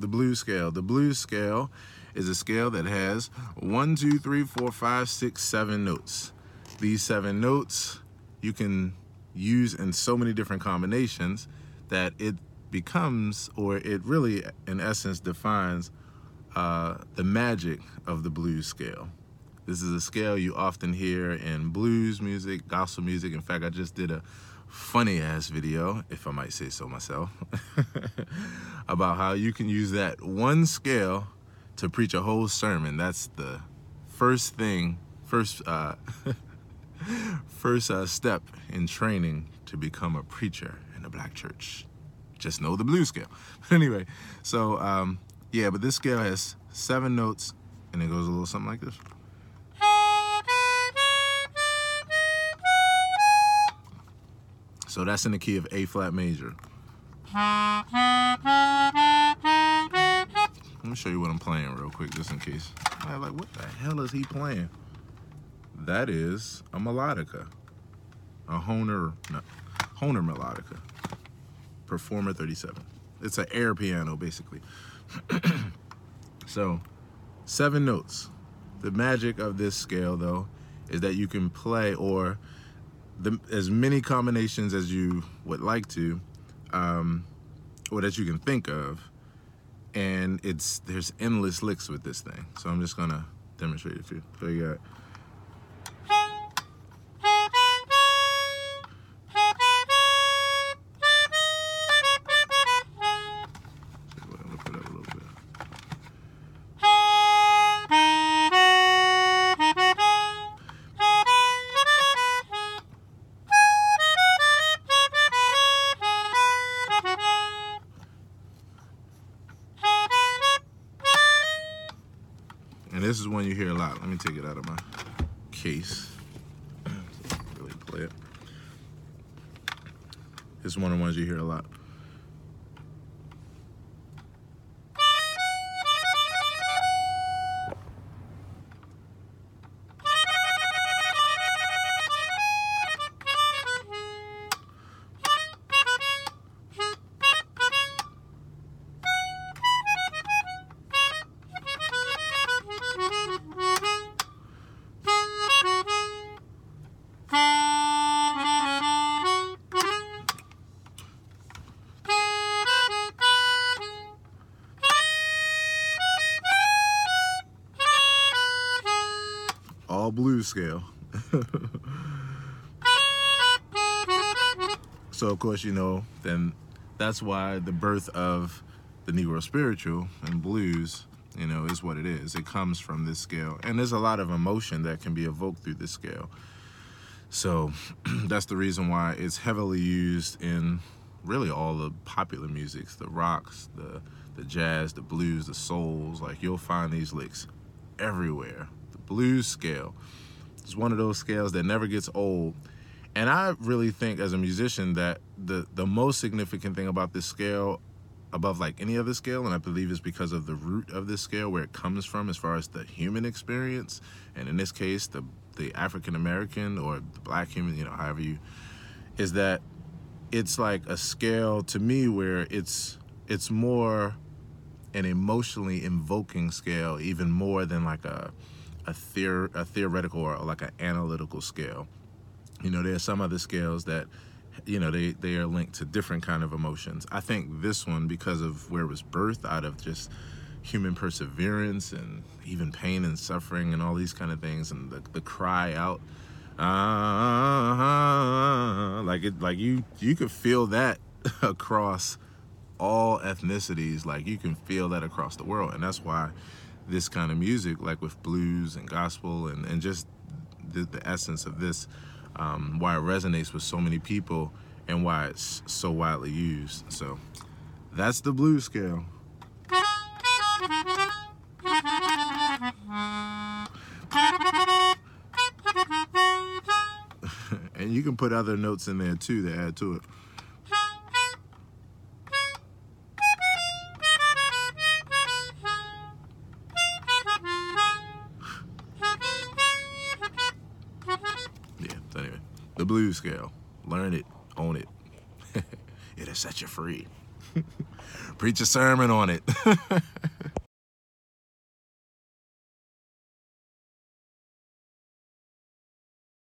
the blues scale. The blues scale is a scale that has 1, 2, 3, 4, 5, 6, 7 notes. These 7 notes you can use in so many different combinations that it becomes, or it really in essence defines the magic of the blues scale. This is a scale you often hear in blues music, gospel music. In fact, I just did a funny ass video, if I might say so myself, about how you can use that one scale to preach a whole sermon. That's the first thing, first step in training to become a preacher in the black church. Just know the blues scale. But anyway, so yeah, but this scale has 7 notes, and it goes a little something like this. So that's in the key of A flat major. Let me show you what I'm playing real quick, just in case. I'm like, what the hell is he playing? That is a melodica, a Hohner melodica, Performa 37. It's an air piano, basically. So, 7 notes. The magic of this scale, though, is that you can play as many combinations as you would like to, or that you can think of, and there's endless licks with this thing. So I'm just gonna demonstrate it for you. So you got and this is one you hear a lot. Let me take it out of my case. Really play it. It's one of the ones you hear a lot. All blues scale. So of course, you know, then that's why the birth of the Negro spiritual and blues, you know, is what it is. It comes from this scale, and there's a lot of emotion that can be evoked through this scale. So that's the reason why it's heavily used in really all the popular musics, the rocks, the jazz, the blues, the souls. Like, you'll find these licks everywhere. Blues scale is one of those scales that never gets old, and I really think as a musician that the most significant thing about this scale above like any other scale, and I believe it's because of the root of this scale, where it comes from as far as the human experience, and in this case the African-American or the black human, you know, however you, is that it's like a scale to me where it's more an emotionally invoking scale, even more than like a theoretical or like an analytical scale. You know, there are some other scales that, you know, they are linked to different kind of emotions. I think this one, because of where it was birthed out of just human perseverance and even pain and suffering and all these kind of things, and the cry out, you could feel that across all ethnicities. Like, you can feel that across the world, and that's why this kind of music, like with blues and gospel and just the essence of this, why it resonates with so many people and why it's so widely used. So that's the blues scale. And you can put other notes in there too that add to it. The blues scale. Learn it, own it. It'll set you free. preach a sermon on it.